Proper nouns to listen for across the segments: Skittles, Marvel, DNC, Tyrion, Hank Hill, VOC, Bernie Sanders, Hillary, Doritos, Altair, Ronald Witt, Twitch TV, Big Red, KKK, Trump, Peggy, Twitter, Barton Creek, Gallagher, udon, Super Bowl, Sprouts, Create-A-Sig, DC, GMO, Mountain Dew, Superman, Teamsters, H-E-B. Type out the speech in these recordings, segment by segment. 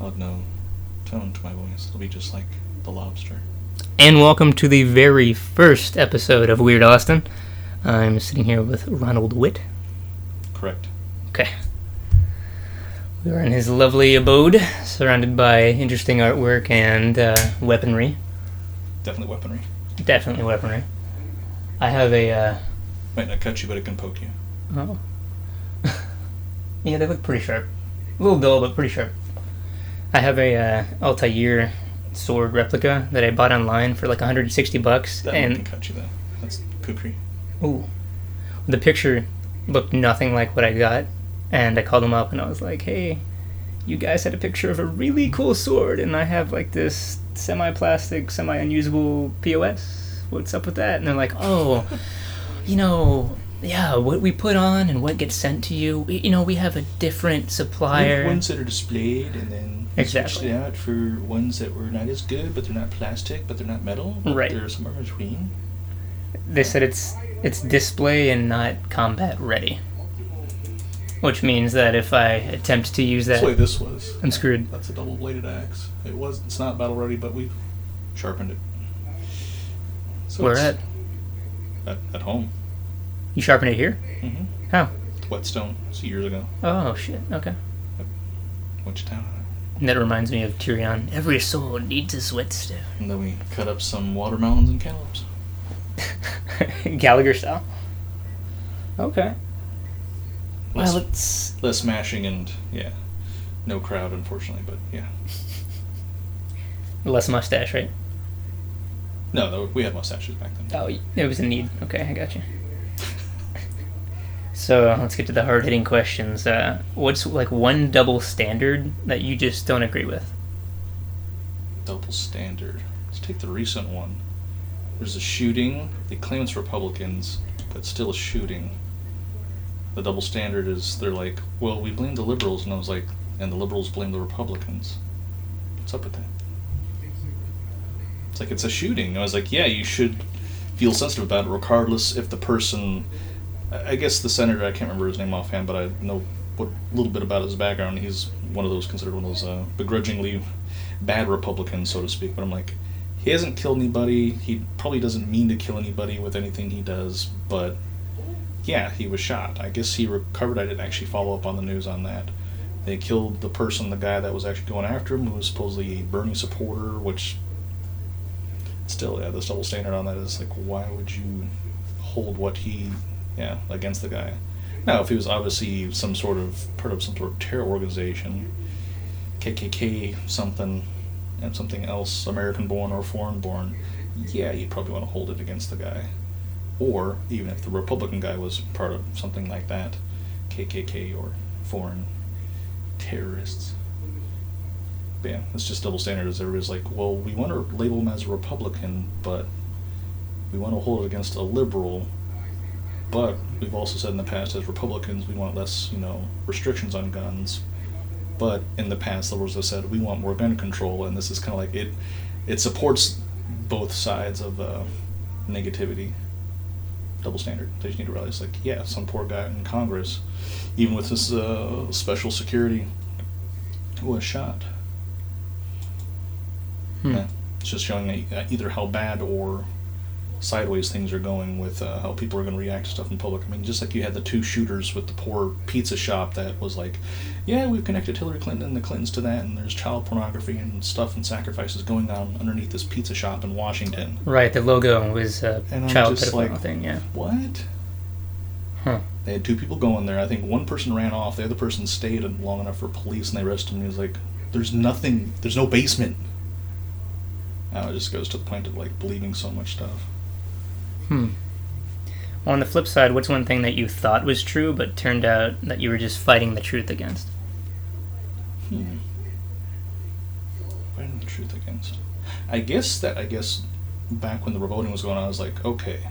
Oh no, tone to my voice. It'll be just like the lobster. And welcome to the very first episode of Weird Austin. I'm sitting here with Ronald Witt. Correct. Okay. We are in his lovely abode, surrounded by interesting artwork and weaponry. Definitely weaponry. Definitely weaponry. I have a... Might not cut you, but it can poke you. Oh. Yeah, they look pretty sharp. A little dull, but pretty sharp. I have a Altair sword replica that I bought online for like $160. That and can cut you though. That's poopery. Ooh. The picture looked nothing like what I got, and I called them up and I was like, hey, you guys had a picture of a really cool sword and I have like this semi-plastic, semi-unusable POS. What's up with that? And they're like, oh, you know... Yeah, what we put on and what gets sent to you. You know, we have a different supplier. Ones that are displayed and then exactly. Switched it out for ones that were not as good, but they're not plastic, but they're not metal. But right. They're somewhere between. They said it's display and not combat ready. Which means that if I attempt to use that... That's the way this was. I'm screwed. That's a double-bladed axe. It's not battle ready, but we've sharpened it. So where at home. You sharpened it here? Mm-hmm. How? Whetstone. It's years ago. Oh, shit. Okay. Went to town on it. And that reminds me of Tyrion. Every soul needs his whetstone. And then we cut up some watermelons and cantaloupes. Gallagher style? Okay. Less smashing and, yeah. No crowd, unfortunately, but, yeah. Less mustache, right? No, we had mustaches back then. Oh, it was a need. Okay, I got you. So let's get to the hard-hitting questions. What's like one double standard that you just don't agree with? Double standard. Let's take the recent one. There's a shooting. They claim it's Republicans, but still a shooting. The double standard is they're like, well, we blame the liberals, and I was like, and the liberals blame the Republicans. What's up with that? It's like it's a shooting. I was like, yeah, you should feel sensitive about it, regardless if the person. I guess the senator, I can't remember his name offhand, but I know a little bit about his background. He's considered one of those begrudgingly bad Republicans, so to speak. But I'm like, he hasn't killed anybody. He probably doesn't mean to kill anybody with anything he does. But, yeah, he was shot. I guess he recovered. I didn't actually follow up on the news on that. They killed the person, the guy that was actually going after him, who was supposedly a Bernie supporter, which still, yeah, this double standard on that is like, why would you hold what he... Yeah, against the guy. Now, if he was obviously some sort of part of some sort of terror organization, KKK something, and something else, American-born or foreign-born, yeah, you'd probably want to hold it against the guy. Or, even if the Republican guy was part of something like that, KKK or foreign terrorists. But yeah, it's just double standards. Everybody's like, well, we want to label him as a Republican, but we want to hold it against a liberal. But we've also said in the past, as Republicans, we want less, restrictions on guns. But in the past, liberals have said we want more gun control, and this is kind of like it. It supports both sides of negativity. Double standard. They just need to realize, like, yeah, some poor guy in Congress, even with this special security, was shot. Yeah, it's just showing either how bad or sideways things are going with how people are going to react to stuff in public. I mean, just like you had the two shooters with the poor pizza shop that was like, yeah, we've connected Hillary Clinton and the Clintons to that, and there's child pornography and stuff and sacrifices going on underneath this pizza shop in Washington. Right, the logo was child pedophile thing, yeah. What? Huh. They had two people going there. I think one person ran off, the other person stayed long enough for police, and they arrested him, and he was like, there's nothing, there's no basement. Now it just goes to the point of, like, believing so much stuff. Well, on the flip side, what's one thing that you thought was true but turned out that you were just fighting the truth against? Fighting the truth against. I guess back when the voting was going on, I was like, okay,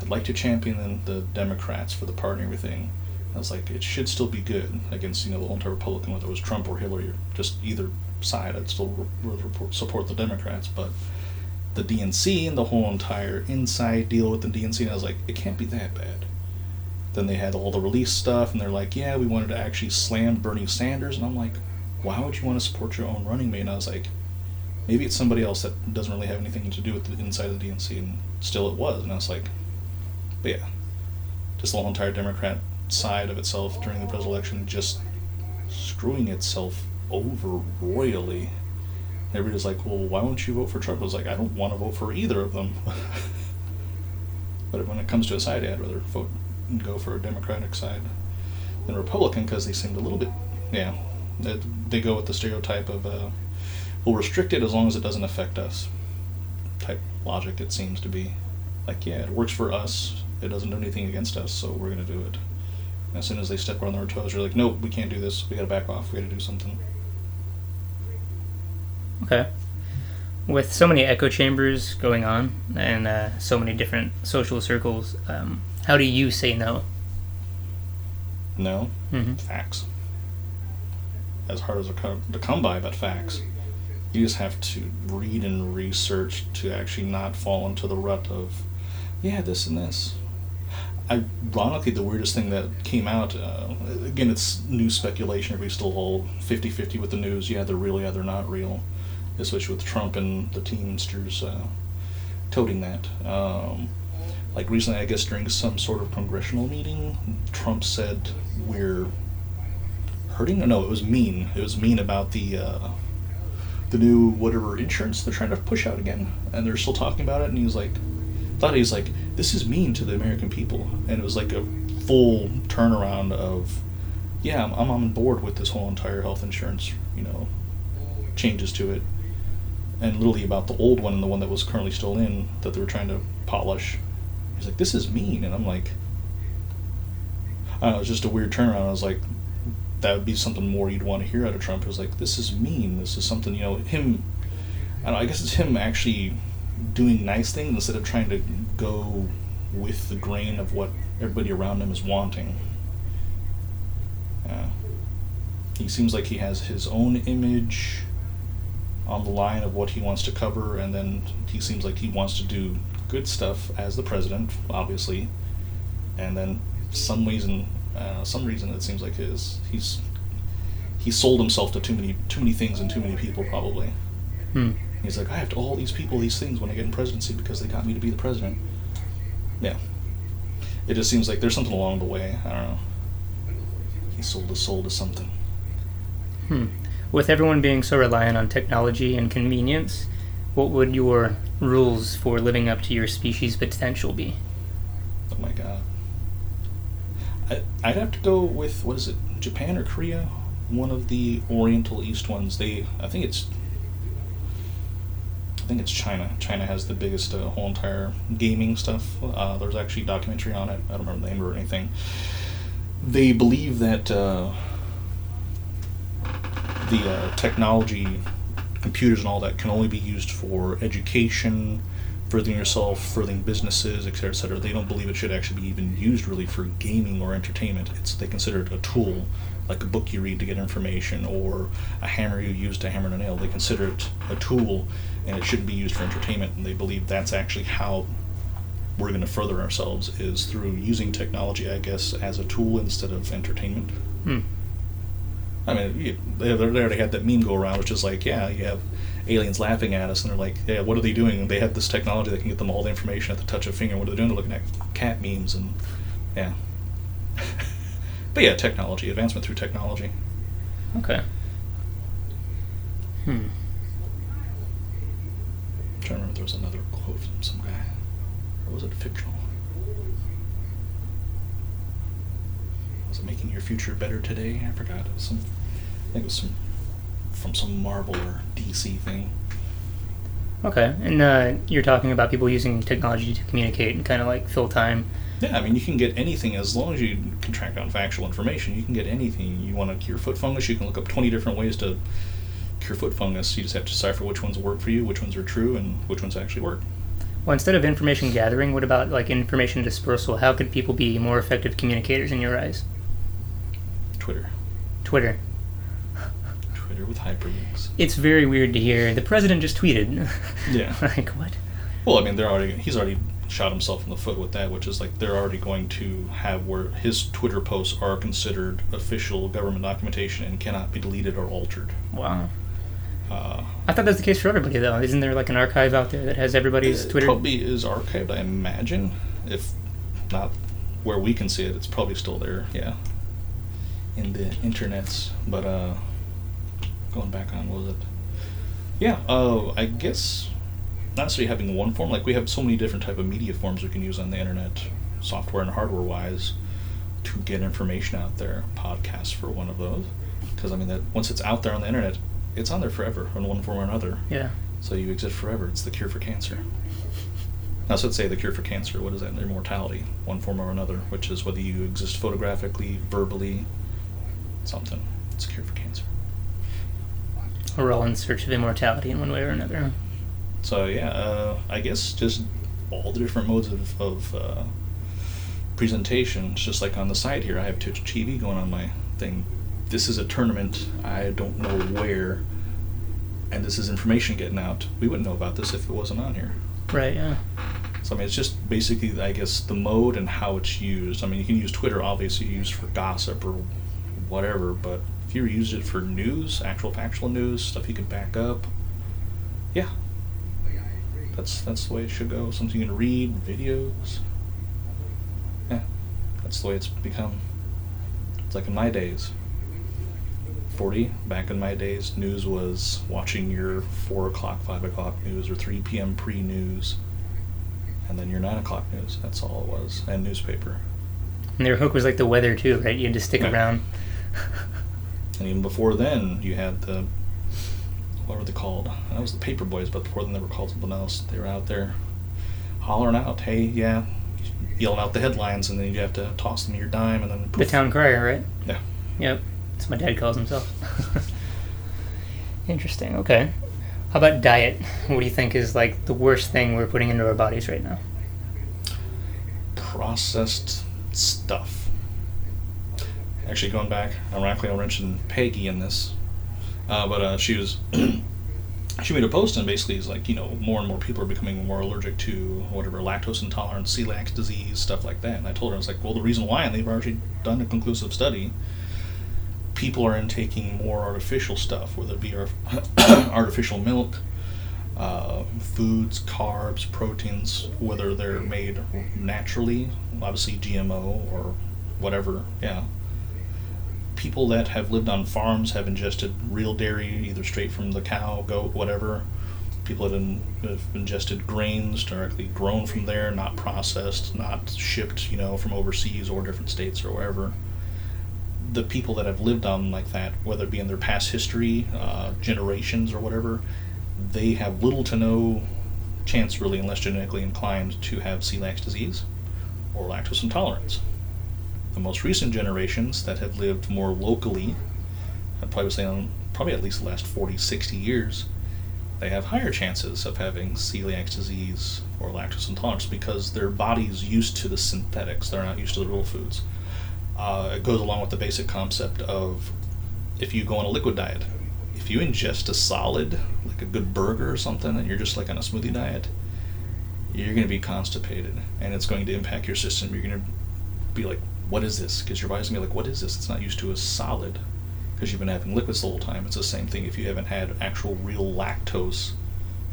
I'd like to champion the Democrats for the part and everything. I was like, it should still be good against, the whole entire Republican, whether it was Trump or Hillary or just either side. I'd still support the Democrats, but the DNC and the whole entire inside deal with the DNC, and I was like, it can't be that bad. Then they had all the release stuff, and they're like, yeah, we wanted to actually slam Bernie Sanders, and I'm like, why would you want to support your own running mate? And I was like, maybe it's somebody else that doesn't really have anything to do with the inside of the DNC, and still it was. And I was like, but yeah, just the whole entire Democrat side of itself during the presidential election just screwing itself over royally. Everybody's like, well, why won't you vote for Trump? I was like, I don't want to vote for either of them. But when it comes to a side, I'd rather vote and go for a Democratic side than Republican, because they seemed a little bit, yeah, they go with the stereotype of, we'll restrict it as long as it doesn't affect us type logic, it seems to be. Like, yeah, it works for us, it doesn't do anything against us, so we're going to do it. And as soon as they step on their toes, you're like, nope, we can't do this, we got to back off, we got to do something. Okay. With so many echo chambers going on and so many different social circles, how do you say no? No? Mm-hmm. Facts. As hard as to come by, but facts. You just have to read and research to actually not fall into the rut of, yeah, this and this. Ironically, the weirdest thing that came out, again, it's news speculation, everybody's still all 50-50 with the news, yeah, they're real, yeah, they're not real. This was with Trump and the Teamsters toting that. Like recently, I guess during some sort of congressional meeting, Trump said we're hurting, no, it was mean. It was mean about the new whatever insurance they're trying to push out again, and they're still talking about it, and he was like, this is mean to the American people. And it was like a full turnaround of, yeah, I'm on board with this whole entire health insurance, you know, changes to it. And literally about the old one and the one that was currently still in that they were trying to polish. He's like, this is mean. And I'm like, I don't know, it was just a weird turnaround. I was like, that would be something more you'd want to hear out of Trump. It was like, this is mean. This is something, you know, him, I don't know, I guess it's him actually doing nice things instead of trying to go with the grain of what everybody around him is wanting. He seems like he has his own image on the line of what he wants to cover, and then he seems like he wants to do good stuff as the president, obviously, and then some reason it seems like he sold himself to too many things and too many people, probably. He's like, I have to all these people these things when I get in presidency because they got me to be the president. Yeah, it just seems like there's something along the way, I don't know, he sold his soul to something. With everyone being so reliant on technology and convenience, what would your rules for living up to your species' potential be? Oh my god. I'd have to go with, what is it, Japan or Korea? One of the Oriental East ones. I think it's China. China has the biggest whole entire gaming stuff. There's actually a documentary on it. I don't remember the name or anything. They believe that the technology, computers and all that, can only be used for education, furthering yourself, furthering businesses, etc., etc. They don't believe it should actually be even used really for gaming or entertainment. They consider it a tool, like a book you read to get information, or a hammer you use to hammer a nail. They consider it a tool, and it shouldn't be used for entertainment, and they believe that's actually how we're going to further ourselves, is through using technology, I guess, as a tool instead of entertainment. I mean, they already had that meme go around, which is like, yeah, you have aliens laughing at us, and they're like, yeah, what are they doing? And they have this technology that can get them all the information at the touch of a finger. What are they doing? They're looking at cat memes, and yeah. But yeah, technology, advancement through technology. Okay. I'm trying to remember if there was another quote from some guy. Or was it fictional? Was it Making Your Future Better Today? I forgot. I think it was from some Marvel or DC thing. Okay, and you're talking about people using technology to communicate and kind of like fill time. Yeah, I mean, you can get anything as long as you can track down factual information. You can get anything. You want to cure foot fungus, you can look up 20 different ways to cure foot fungus. You just have to decipher which ones work for you, which ones are true, and which ones actually work. Well, instead of information gathering, what about like information dispersal? How could people be more effective communicators in your eyes? Twitter. Twitter with hyperlinks. It's very weird to hear. The president just tweeted. Yeah. Like, what? Well, I mean, he's already shot himself in the foot with that, which is like they're already going to have where his Twitter posts are considered official government documentation and cannot be deleted or altered. Wow. I thought that was the case for everybody, though. Isn't there like an archive out there that has everybody's Twitter? It probably is archived, I imagine. If not where we can see it, it's probably still there, yeah, in the internets. But going back on, what was it? Yeah, I guess not necessarily having one form. Like, we have so many different type of media forms we can use on the internet, software and hardware-wise, to get information out there. Podcasts for one of those. Because, I mean, that once it's out there on the internet, it's on there forever in one form or another. Yeah. So you exist forever. It's the cure for cancer. Now, so let's say the cure for cancer, what is that? Immortality, one form or another, which is whether you exist photographically, verbally, something. It's a cure for cancer. We're all in search of immortality in one way or another. So, yeah, I guess just all the different modes of presentation. It's just like on the side here, I have Twitch TV going on my thing. This is a tournament, I don't know where, and this is information getting out. We wouldn't know about this if it wasn't on here. Right, yeah. So, I mean, it's just basically, I guess, the mode and how it's used. I mean, you can use Twitter, obviously, used for gossip or whatever, but if you used it for news, actual factual news, stuff you can back up, yeah. That's the way it should go. Something you can read, videos. Yeah, that's the way it's become. It's like in my days. 40, back in my days, news was watching your 4 o'clock, 5 o'clock news, or 3 p.m. pre-news, and then your 9 o'clock news. That's all it was, and newspaper. And their hook was like the weather, too, right? You had to stick around. And even before then, you had the, what were they called? That was the paper boys, but before then they were called something else. They were out there hollering out, hey, yeah, yelling out the headlines, and then you have to toss them your dime, and then poof. The town crier, right? Yeah. Yep. That's what my dad calls himself. Interesting. Okay. How about diet? What do you think is like the worst thing we're putting into our bodies right now? Processed stuff. Actually, going back, ironically, I'll mention Peggy in this, but she was she made a post and basically is like, you know, more and more people are becoming more allergic to whatever, lactose intolerance, celiac disease, stuff like that. And I told her, I was like, well, the reason why, and they've already done a conclusive study. People are intaking more artificial stuff, whether it be artificial milk, foods, carbs, proteins, whether they're made naturally, obviously GMO or whatever, yeah. People that have lived on farms have ingested real dairy, either straight from the cow, goat, whatever. People that have ingested grains directly grown from there, not processed, not shipped, you know, from overseas or different states or wherever. The people that have lived on like that, whether it be in their past history, generations or whatever, they have little to no chance really, unless genetically inclined, to have celiac disease or lactose intolerance. The most recent generations that have lived more locally, I'd probably say on probably at least the last 40, 60 years, they have higher chances of having celiac disease or lactose intolerance because their body's used to the synthetics. They're not used to the real foods. It goes along with the basic concept of if you go on a liquid diet, if you ingest a solid, like a good burger or something, and you're just like on a smoothie diet, you're going to be constipated, and it's going to impact your system. You're going to be like, what is this? Because your body's going to be like, what is this? It's not used to a solid because you've been having liquids the whole time. It's the same thing if you haven't had actual real lactose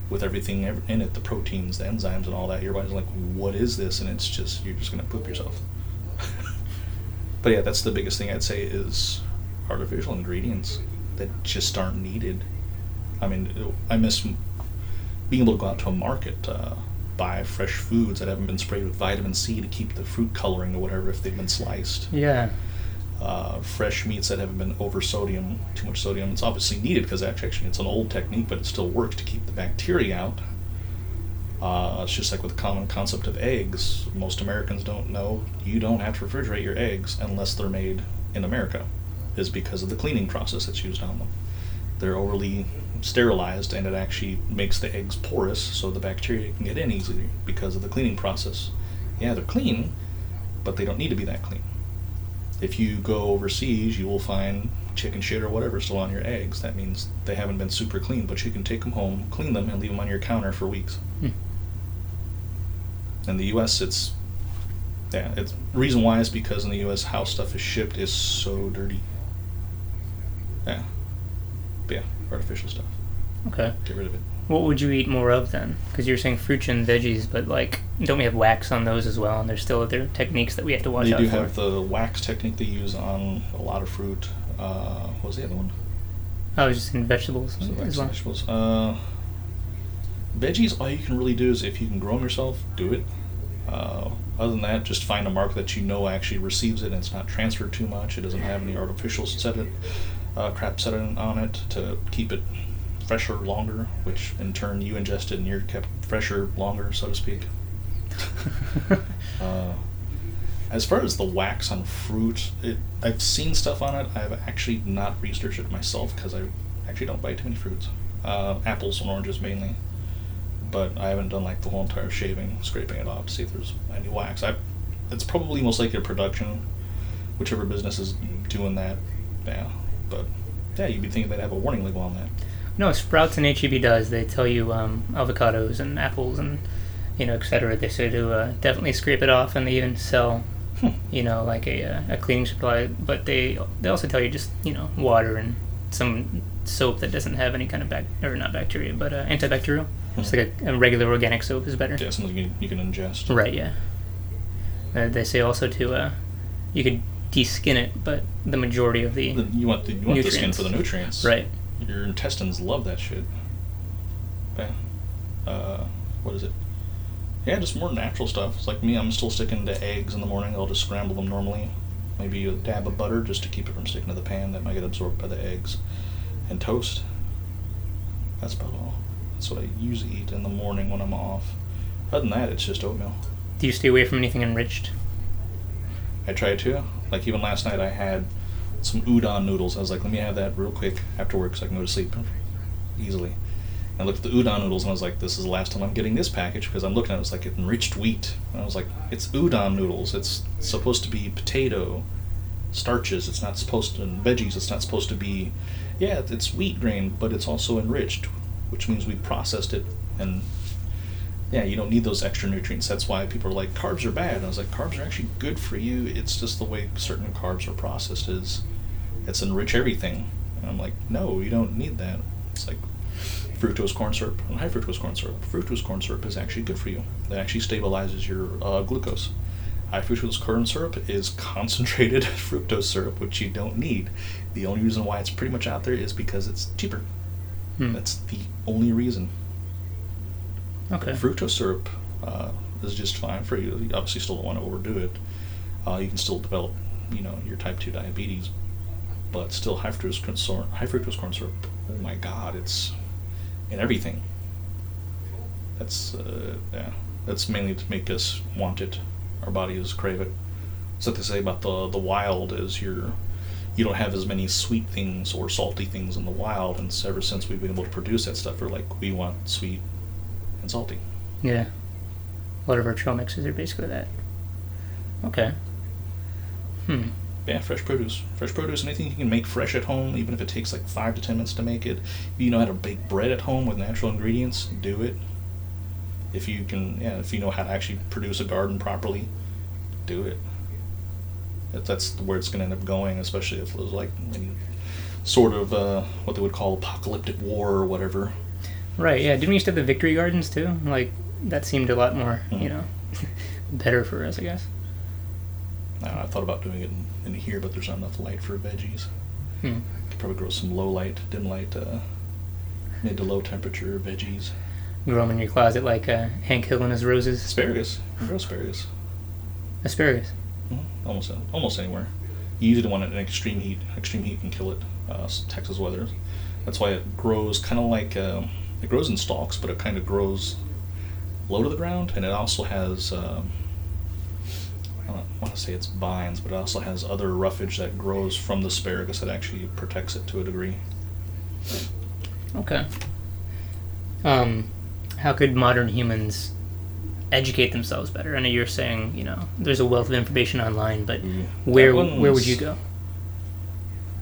with everything in it, the proteins, the enzymes, and all that. Your body's like, what is this? And it's just, you're just going to poop yourself. But yeah, that's the biggest thing I'd say is artificial ingredients that just aren't needed. I mean, I miss being able to go out to a market, buy fresh foods that haven't been sprayed with vitamin C to keep the fruit coloring or whatever if they've been sliced. Yeah. Fresh meats that haven't been over sodium, too much sodium. It's obviously needed because actually it's an old technique, but it still works to keep the bacteria out. It's just like with the common concept of eggs. Most Americans don't know you don't have to refrigerate your eggs unless they're made in America. It's because of the cleaning process that's used on them. They're overly sterilized and it actually makes the eggs porous so the bacteria can get in easily because of the cleaning process. Yeah, they're clean, but they don't need to be that clean. If you go overseas, you will find chicken shit or whatever still on your eggs. That means they haven't been super clean, but you can take them home, clean them, and leave them on your counter for weeks. In the U.S., it's reason why is because in the U.S. how stuff is shipped is so dirty. Yeah, but yeah, artificial stuff. Okay. Get rid of it. What would you eat more of then? Because you were saying fruits and veggies, but like, don't we have wax on those as well? And there's still other techniques that we have to watch out for. They do have the wax technique they use on a lot of fruit. What was the other one? I was just in vegetables. So wax as well. Vegetables. Veggies, all you can really do is if you can grow them yourself, do it. Other than that, just find a market that you know actually receives it and it's not transferred too much. It doesn't have any artificial crap set on it to keep it fresher longer, which in turn you ingested and you're kept fresher longer, so to speak. As far as the wax on fruit, I've seen stuff on it. I've actually not researched it myself because I actually don't buy too many fruits. Apples and oranges mainly. But I haven't done like the whole entire shaving, scraping it off to see if there's any wax. It's probably most likely a production, whichever business is doing that. Yeah, but yeah, you'd be thinking they'd have a warning label on that. No, Sprouts and H-E-B does. They tell you avocados and apples and, you know, et cetera. They say to definitely scrape it off, and they even sell, you know, like a cleaning supply. But they also tell you just, you know, water and some soap that doesn't have any kind of not bacteria, but antibacterial. Just like a regular organic soap is better. Yeah, something you can ingest. Right, yeah. They say also to, you could de-skin it, but the majority of the you want the skin for the nutrients. Right. Your intestines love that shit. Yeah. What is it? Yeah, just more natural stuff. It's like me, I'm still sticking to eggs in the morning. I'll just scramble them normally. Maybe a dab of butter just to keep it from sticking to the pan. That might get absorbed by the eggs. And toast. That's about all. That's what I usually eat in the morning when I'm off. Other than that, it's just oatmeal. Do you stay away from anything enriched? I try to. Like even last night I had some udon noodles. I was like, let me have that real quick after work so I can go to sleep easily. And I looked at the udon noodles and I was like, this is the last time I'm getting this package because I'm looking at it, it's like enriched wheat. And I was like, it's udon noodles. It's supposed to be potato, starches. It's not supposed to, and veggies. It's not supposed to be, yeah, it's wheat grain, but it's also enriched, which means we processed it. And yeah, you don't need those extra nutrients. That's why people are like, carbs are bad. And I was like, carbs are actually good for you. It's just the way certain carbs are processed is it's enrich everything. And I'm like, no, you don't need that. It's like fructose corn syrup and high fructose corn syrup. Fructose corn syrup is actually good for you. It actually stabilizes your glucose. High fructose corn syrup is concentrated fructose syrup, which you don't need. The only reason why it's pretty much out there is because it's cheaper. That's the only reason. Okay. Fructose syrup is just fine for you. You obviously still don't want to overdo it. You can still develop, you know, your type 2 diabetes, but still high fructose corn syrup. Oh my God, it's in everything. That's yeah. That's mainly to make us want it. Our bodies crave it. That's what they say about the wild is you don't have as many sweet things or salty things in the wild, and ever since we've been able to produce that stuff, we're like we want sweet. And salty. Yeah. A lot of our trail mixes are basically that. Okay. Yeah, fresh produce. Fresh produce, anything you can make fresh at home, even if it takes like 5 to 10 minutes to make it. If you know how to bake bread at home with natural ingredients, do it. If you can, yeah, if you know how to actually produce a garden properly, do it. That's where it's going to end up going, especially if it was like any sort of what they would call apocalyptic war or whatever. Right, yeah. Didn't we used to have the victory gardens, too? Like, that seemed a lot more, you know, better for us, I guess. I don't know, I thought about doing it in here, but there's not enough light for veggies. Could probably grow some low light, dim light, mid to low temperature veggies. Grow them in your closet like Hank Hill and his roses. Asparagus. Grow asparagus. Asparagus? Almost anywhere. You usually want it in extreme heat. Extreme heat can kill it. Texas weather. That's why it grows kind of like... it grows in stalks, but it kind of grows low to the ground, and it also has, I don't want to say it's vines, but it also has other roughage that grows from the asparagus that actually protects it to a degree. Okay. How could modern humans educate themselves better? I know you're saying, you know, there's a wealth of information online, but where would you go?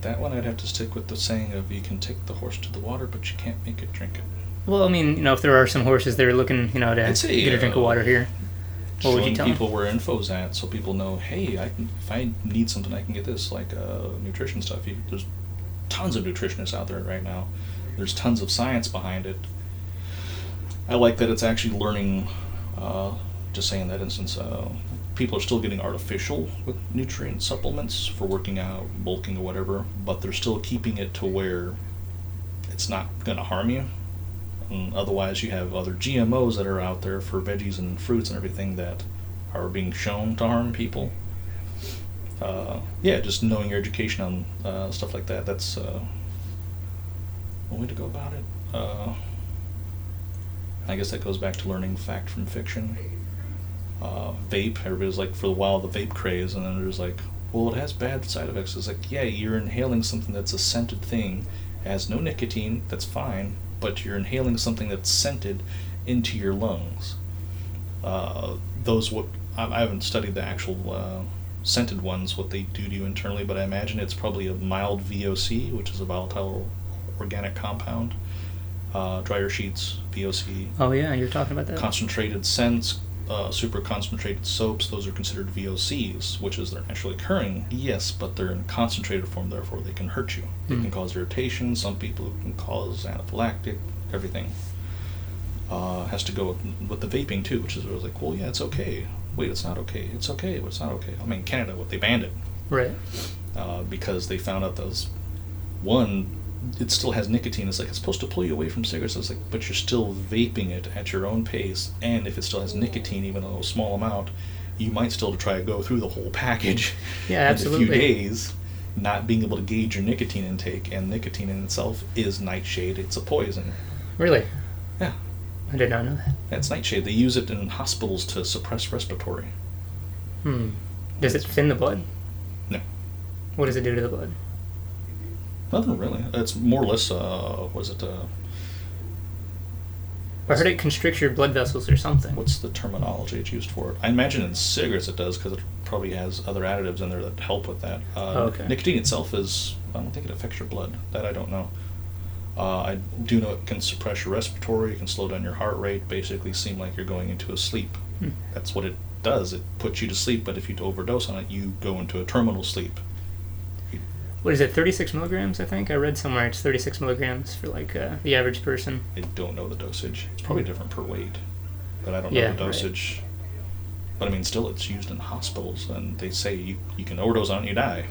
That one I'd have to stick with the saying of you can take the horse to the water, but you can't make it drink it. Well, I mean, you know, if there are some horses that are looking, you know, to get a drink of water here. showing people where info's at, so people know, hey, I can, if I need something, I can get this, like nutrition stuff. There's tons of nutritionists out there right now. There's tons of science behind it. I like that it's actually learning, just saying that instance, people are still getting artificial with nutrient supplements for working out, bulking or whatever, but they're still keeping it to where it's not going to harm you. And otherwise you have other GMOs that are out there for veggies and fruits and everything that are being shown to harm people. Yeah, just knowing your education on stuff like that, that's one way to go about it. I guess that goes back to learning fact from fiction. Vape, everybody's like, for a while, the vape craze, and then there's like, well, it has bad side effects. It's like, yeah, you're inhaling something that's a scented thing, it has no nicotine, that's fine, but you're inhaling something that's scented into your lungs. Those, what I haven't studied the actual scented ones, what they do to you internally, but I imagine it's probably a mild VOC, which is a volatile organic compound. Dryer sheets, VOC. Oh yeah, you're talking about that. Concentrated scents, super concentrated soaps, those are considered VOCs, which is they're naturally occurring, yes, but they're in concentrated form, therefore they can hurt you. They can cause irritation, some people can cause anaphylactic, everything. Has to go with the vaping too, which is where I was like, well, yeah, it's okay. Wait, it's not okay. It's okay, but it's not okay. I mean, Canada, what, they banned it. Right. Because they found out those one, it still has nicotine. It's like, it's supposed to pull you away from cigarettes. It's like, but you're still vaping it at your own pace, and if it still has nicotine, even though a small amount, you might still try to go through the whole package. Yeah, absolutely. In a few days, not being able to gauge your nicotine intake, and nicotine in itself is nightshade. It's a poison. Really? Yeah. I did not know that. That's nightshade. They use it in hospitals to suppress respiratory. Does it thin the blood? No. What does it do to the blood? Nothing really. It's more or less, I heard it constricts your blood vessels or something. What's the terminology it's used for it? I imagine in cigarettes it does, because it probably has other additives in there that help with that. Okay. Nicotine itself is, I don't think it affects your blood. That I don't know. I do know it can suppress your respiratory, it can slow down your heart rate, basically seem like you're going into a sleep. That's what it does. It puts you to sleep, but if you overdose on it, you go into a terminal sleep. What is it, 36 milligrams, I think? I read somewhere it's 36 milligrams for, like, the average person. I don't know the dosage. It's probably different per weight, but I don't know the dosage. Right. But, I mean, still, it's used in hospitals, and they say you can overdose on it and you die.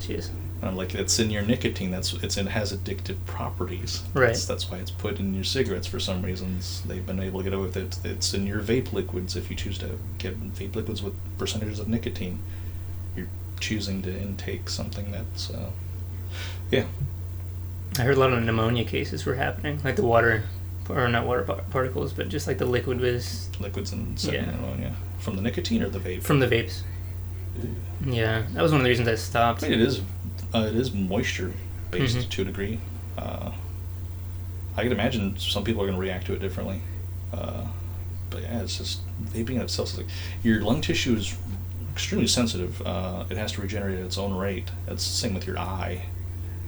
Jeez. And, like, it's in your nicotine. It has addictive properties. Right. That's why it's put in your cigarettes for some reasons. They've been able to get away with it. It's in your vape liquids if you choose to get vape liquids with percentages of nicotine. Choosing to intake something that's I heard a lot of pneumonia cases were happening, like the water, or not water particles, but just like the liquid was liquids and pneumonia from the nicotine or the vape, from the vapes. Yeah, that was one of the reasons I stopped. I mean, it is moisture based to a degree. I can imagine some people are going to react to it differently, but yeah, it's just vaping in itself is like, your lung tissue is extremely sensitive. It has to regenerate at its own rate. That's the same with your eye.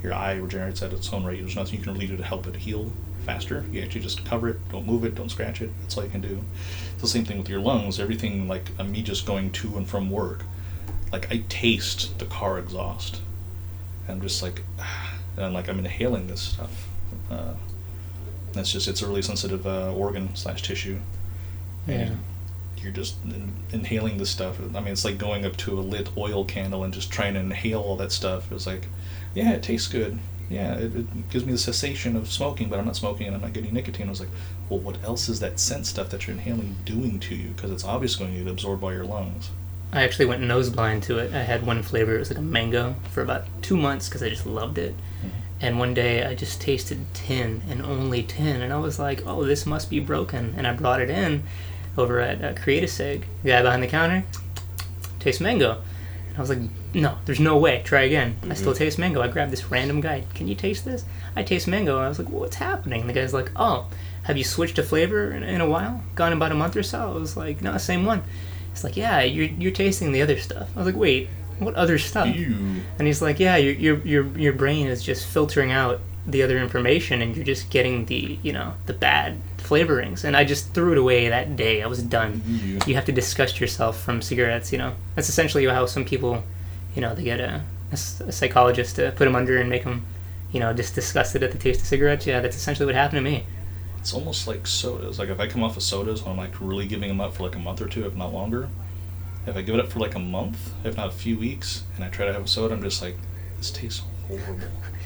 Your eye regenerates at its own rate. There's nothing you can really do to help it heal faster. You actually just cover it, don't move it, don't scratch it. That's all you can do. It's the same thing with your lungs. Everything, like me just going to and from work, like I taste the car exhaust. And I'm just like, I'm inhaling this stuff. That's just, it's a really sensitive organ / tissue. And you're just inhaling this stuff. I mean, it's like going up to a lit oil candle and just trying to inhale all that stuff. It's like, yeah, it tastes good. Yeah, it gives me the sensation of smoking, but I'm not smoking and I'm not getting nicotine. I was like, well, what else is that scent stuff that you're inhaling doing to you? Because it's obviously going to get absorbed by your lungs. I actually went nose blind to it. I had one flavor. It was like a mango for about 2 months because I just loved it. And one day I just tasted tin and only tin. And I was like, oh, this must be broken. And I brought it in over at Create-A-Sig, the guy behind the counter, tastes mango. And I was like, no, there's no way, try again. I still taste mango. I grabbed this random guy, can you taste this? I taste mango. And I was like, well, what's happening? And the guy's like, oh, have you switched a flavor in a while? Gone about a month or so? I was like, no, same one. It's like, yeah, you're tasting the other stuff. I was like, wait, what other stuff? Ew. And he's like, yeah, your brain is just filtering out the other information and you're just getting the, you know, the bad flavorings, and I just threw it away that day. I was done. Yeah. You have to disgust yourself from cigarettes, you know. That's essentially how some people, you know, they get a psychologist to put them under and make them, you know, just disgusted at the taste of cigarettes. Yeah, that's essentially what happened to me. It's almost like sodas. Like, if I come off of sodas when I'm, like, really giving them up for, like, a month or two, if not longer, if I give it up for, like, a month, if not a few weeks, and I try to have a soda, I'm just like, this tastes horrible.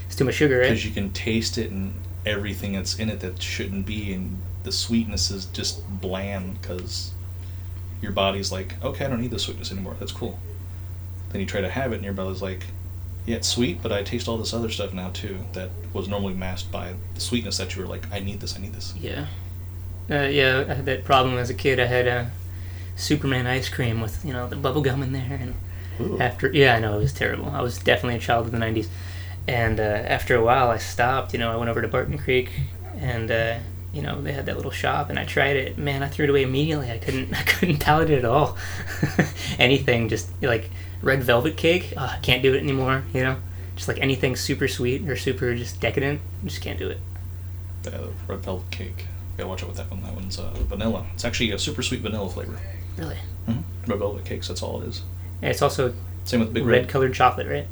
It's too much sugar, right? Because you can taste it and everything that's in it that shouldn't be, and the sweetness is just bland because your body's like, okay, I don't need the sweetness anymore. That's cool. Then you try to have it, and your body's like, yeah, it's sweet, but I taste all this other stuff now, too, that was normally masked by the sweetness that you were like, I need this, I need this. Yeah. Yeah, I had that problem as a kid. I had Superman ice cream with, you know, the bubble gum in there. And ooh. Yeah, I know, it was terrible. I was definitely a child of the 90s. And after a while, I stopped. You know, I went over to Barton Creek, and, you know, they had that little shop, and I tried it. Man, I threw it away immediately. I couldn't palate it at all. Anything, just, like, red velvet cake, I can't do it anymore, you know? Just, like, anything super sweet or super just decadent, I just can't do it. The red velvet cake. Gotta watch out with that one. That one's vanilla. It's actually a super sweet vanilla flavor. Really? Mm-hmm. Red velvet cakes, that's all it is. Yeah, it's also same with Big Red. Red-colored chocolate, right?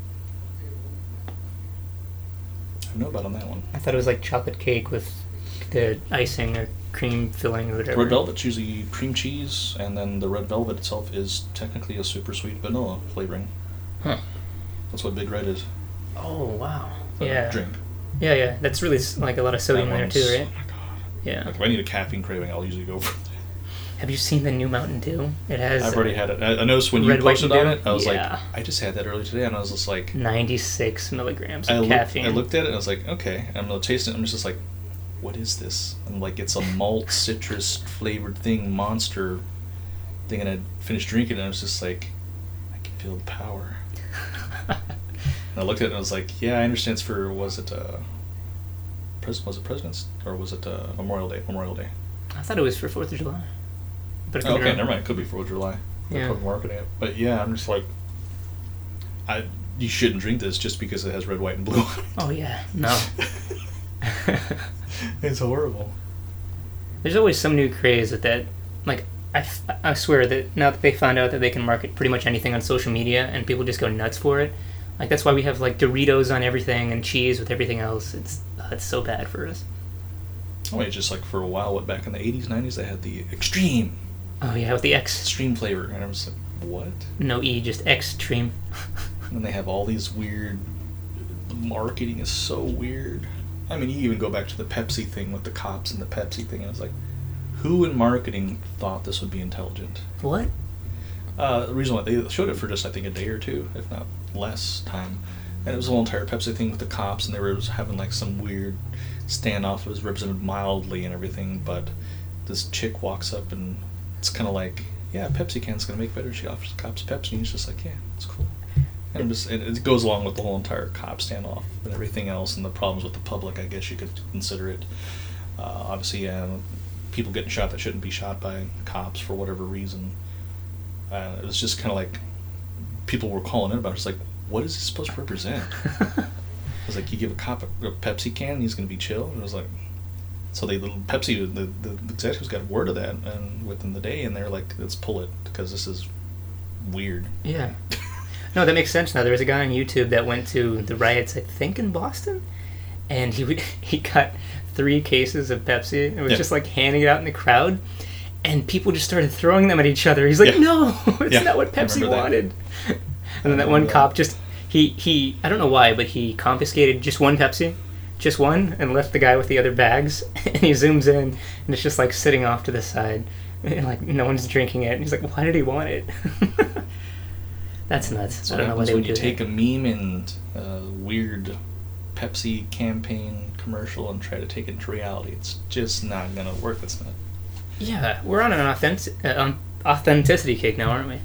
I know about on that one. I thought it was like chocolate cake with the icing or cream filling or whatever. Red velvet's usually cream cheese, and then the red velvet itself is technically a super sweet vanilla flavoring. Huh. That's what Big Red is. Oh, wow. Yeah. Drink. Yeah, yeah. That's really like a lot of sodium in there too, right? Oh my god. Yeah. Like if I need a caffeine craving, I'll usually go for that. Have you seen the new Mountain Dew? It has. I've already had it. I noticed when you posted on it, I was like, I just had that earlier today, and I was just like, 96 milligrams of caffeine. I looked at it, and I was like, okay. And I'm gonna taste it. And I'm just like, what is this? And like, it's a malt citrus flavored thing, monster thing. And I finished drinking, and I was just like, I can feel the power. And I looked at it, and I was like, yeah, I understand. It's for was it President's or was it Memorial Day? Memorial Day. I thought it was for 4th of July. Oh, okay, never mind. It could be 4th of July. Yeah. Marketing it. But yeah, I'm just like, you shouldn't drink this just because it has red, white, and blue. Oh yeah, no. It's horrible. There's always some new craze with that. Like, I swear that now that they found out that they can market pretty much anything on social media and people just go nuts for it, like that's why we have like Doritos on everything and cheese with everything else. It's so bad for us. Oh, it's just like for a while, what back in the 80s, 90s, they had the extreme. Oh, yeah, with the X. Extreme flavor. And I was like, what? No E, just X-treme. And they have all these weird... The marketing is so weird. I mean, you even go back to the Pepsi thing with the cops and the Pepsi thing. And I was like, who in marketing thought this would be intelligent? What? The reason why they showed it for just, I think, a day or two, if not less time. And it was the whole entire Pepsi thing with the cops. And they were having, like, some weird standoff. It was represented mildly and everything. But this chick walks up and... It's kind of like, yeah, Pepsi can's going to make better. She offers cops Pepsi, and he's just like, yeah, it's cool. And I'm just, it goes along with the whole entire cop standoff and everything else and the problems with the public, I guess you could consider it. Obviously, people getting shot that shouldn't be shot by cops for whatever reason. It was just kind of like people were calling in about it. It's like, what is he supposed to represent? I was like, you give a cop a Pepsi can, and he's going to be chill? And I was like... So they, Pepsi, the executives got word of that and within the day, and they're like, let's pull it, because this is weird. Yeah. No, that makes sense now. There was a guy on YouTube that went to the riots, I think, in Boston, and he got 3 cases of Pepsi and was just, like, handing it out in the crowd, and people just started throwing them at each other. He's like, no, it's not what Pepsi wanted. And then that one cop just, he I don't know why, but he confiscated just one Pepsi. Just one, and left the guy with the other bags, and he zooms in, and it's just, like, sitting off to the side, and, like, no one's drinking it, and he's like, why did he want it? That's nuts. So I don't know what they would do. When you take a meme and a weird Pepsi campaign commercial and try to take it into reality, it's just not going to work. It's not. Yeah, we're on an authenticity kick now, aren't we?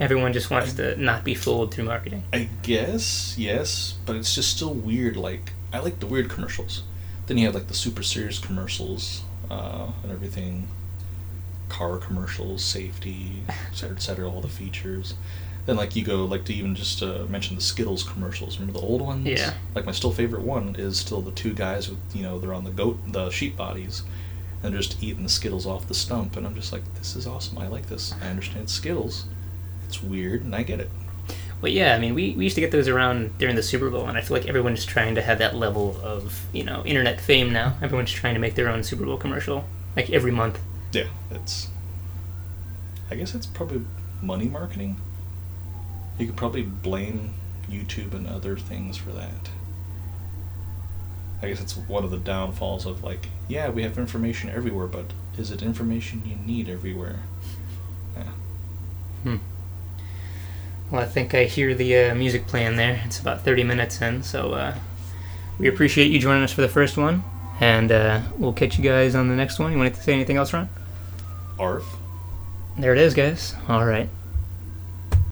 Everyone just wants to not be fooled through marketing. I guess, yes, but it's just still weird, like... I like the weird commercials. Then you have like the super serious commercials and everything. Car commercials, safety, et cetera, all the features. Then like you go like to even just mention the Skittles commercials. Remember the old ones? Yeah. Like my still favorite one is still the two guys with, you know, they're on the sheep bodies. and just eating the Skittles off the stump, and I'm just like, this is awesome, I like this. I understand Skittles, it's weird, and I get it. Well, yeah, I mean, we used to get those around during the Super Bowl, and I feel like everyone's trying to have that level of, you know, internet fame now. Everyone's trying to make their own Super Bowl commercial, like, every month. Yeah, it's... I guess it's probably money marketing. You could probably blame YouTube and other things for that. I guess it's one of the downfalls of, like, yeah, we have information everywhere, but is it information you need everywhere? Yeah. Hmm. Well, I think I hear the music playing there. It's about 30 minutes in, so we appreciate you joining us for the first one, and we'll catch you guys on the next one. You want to say anything else, Ron? Arf. There it is, guys. All right.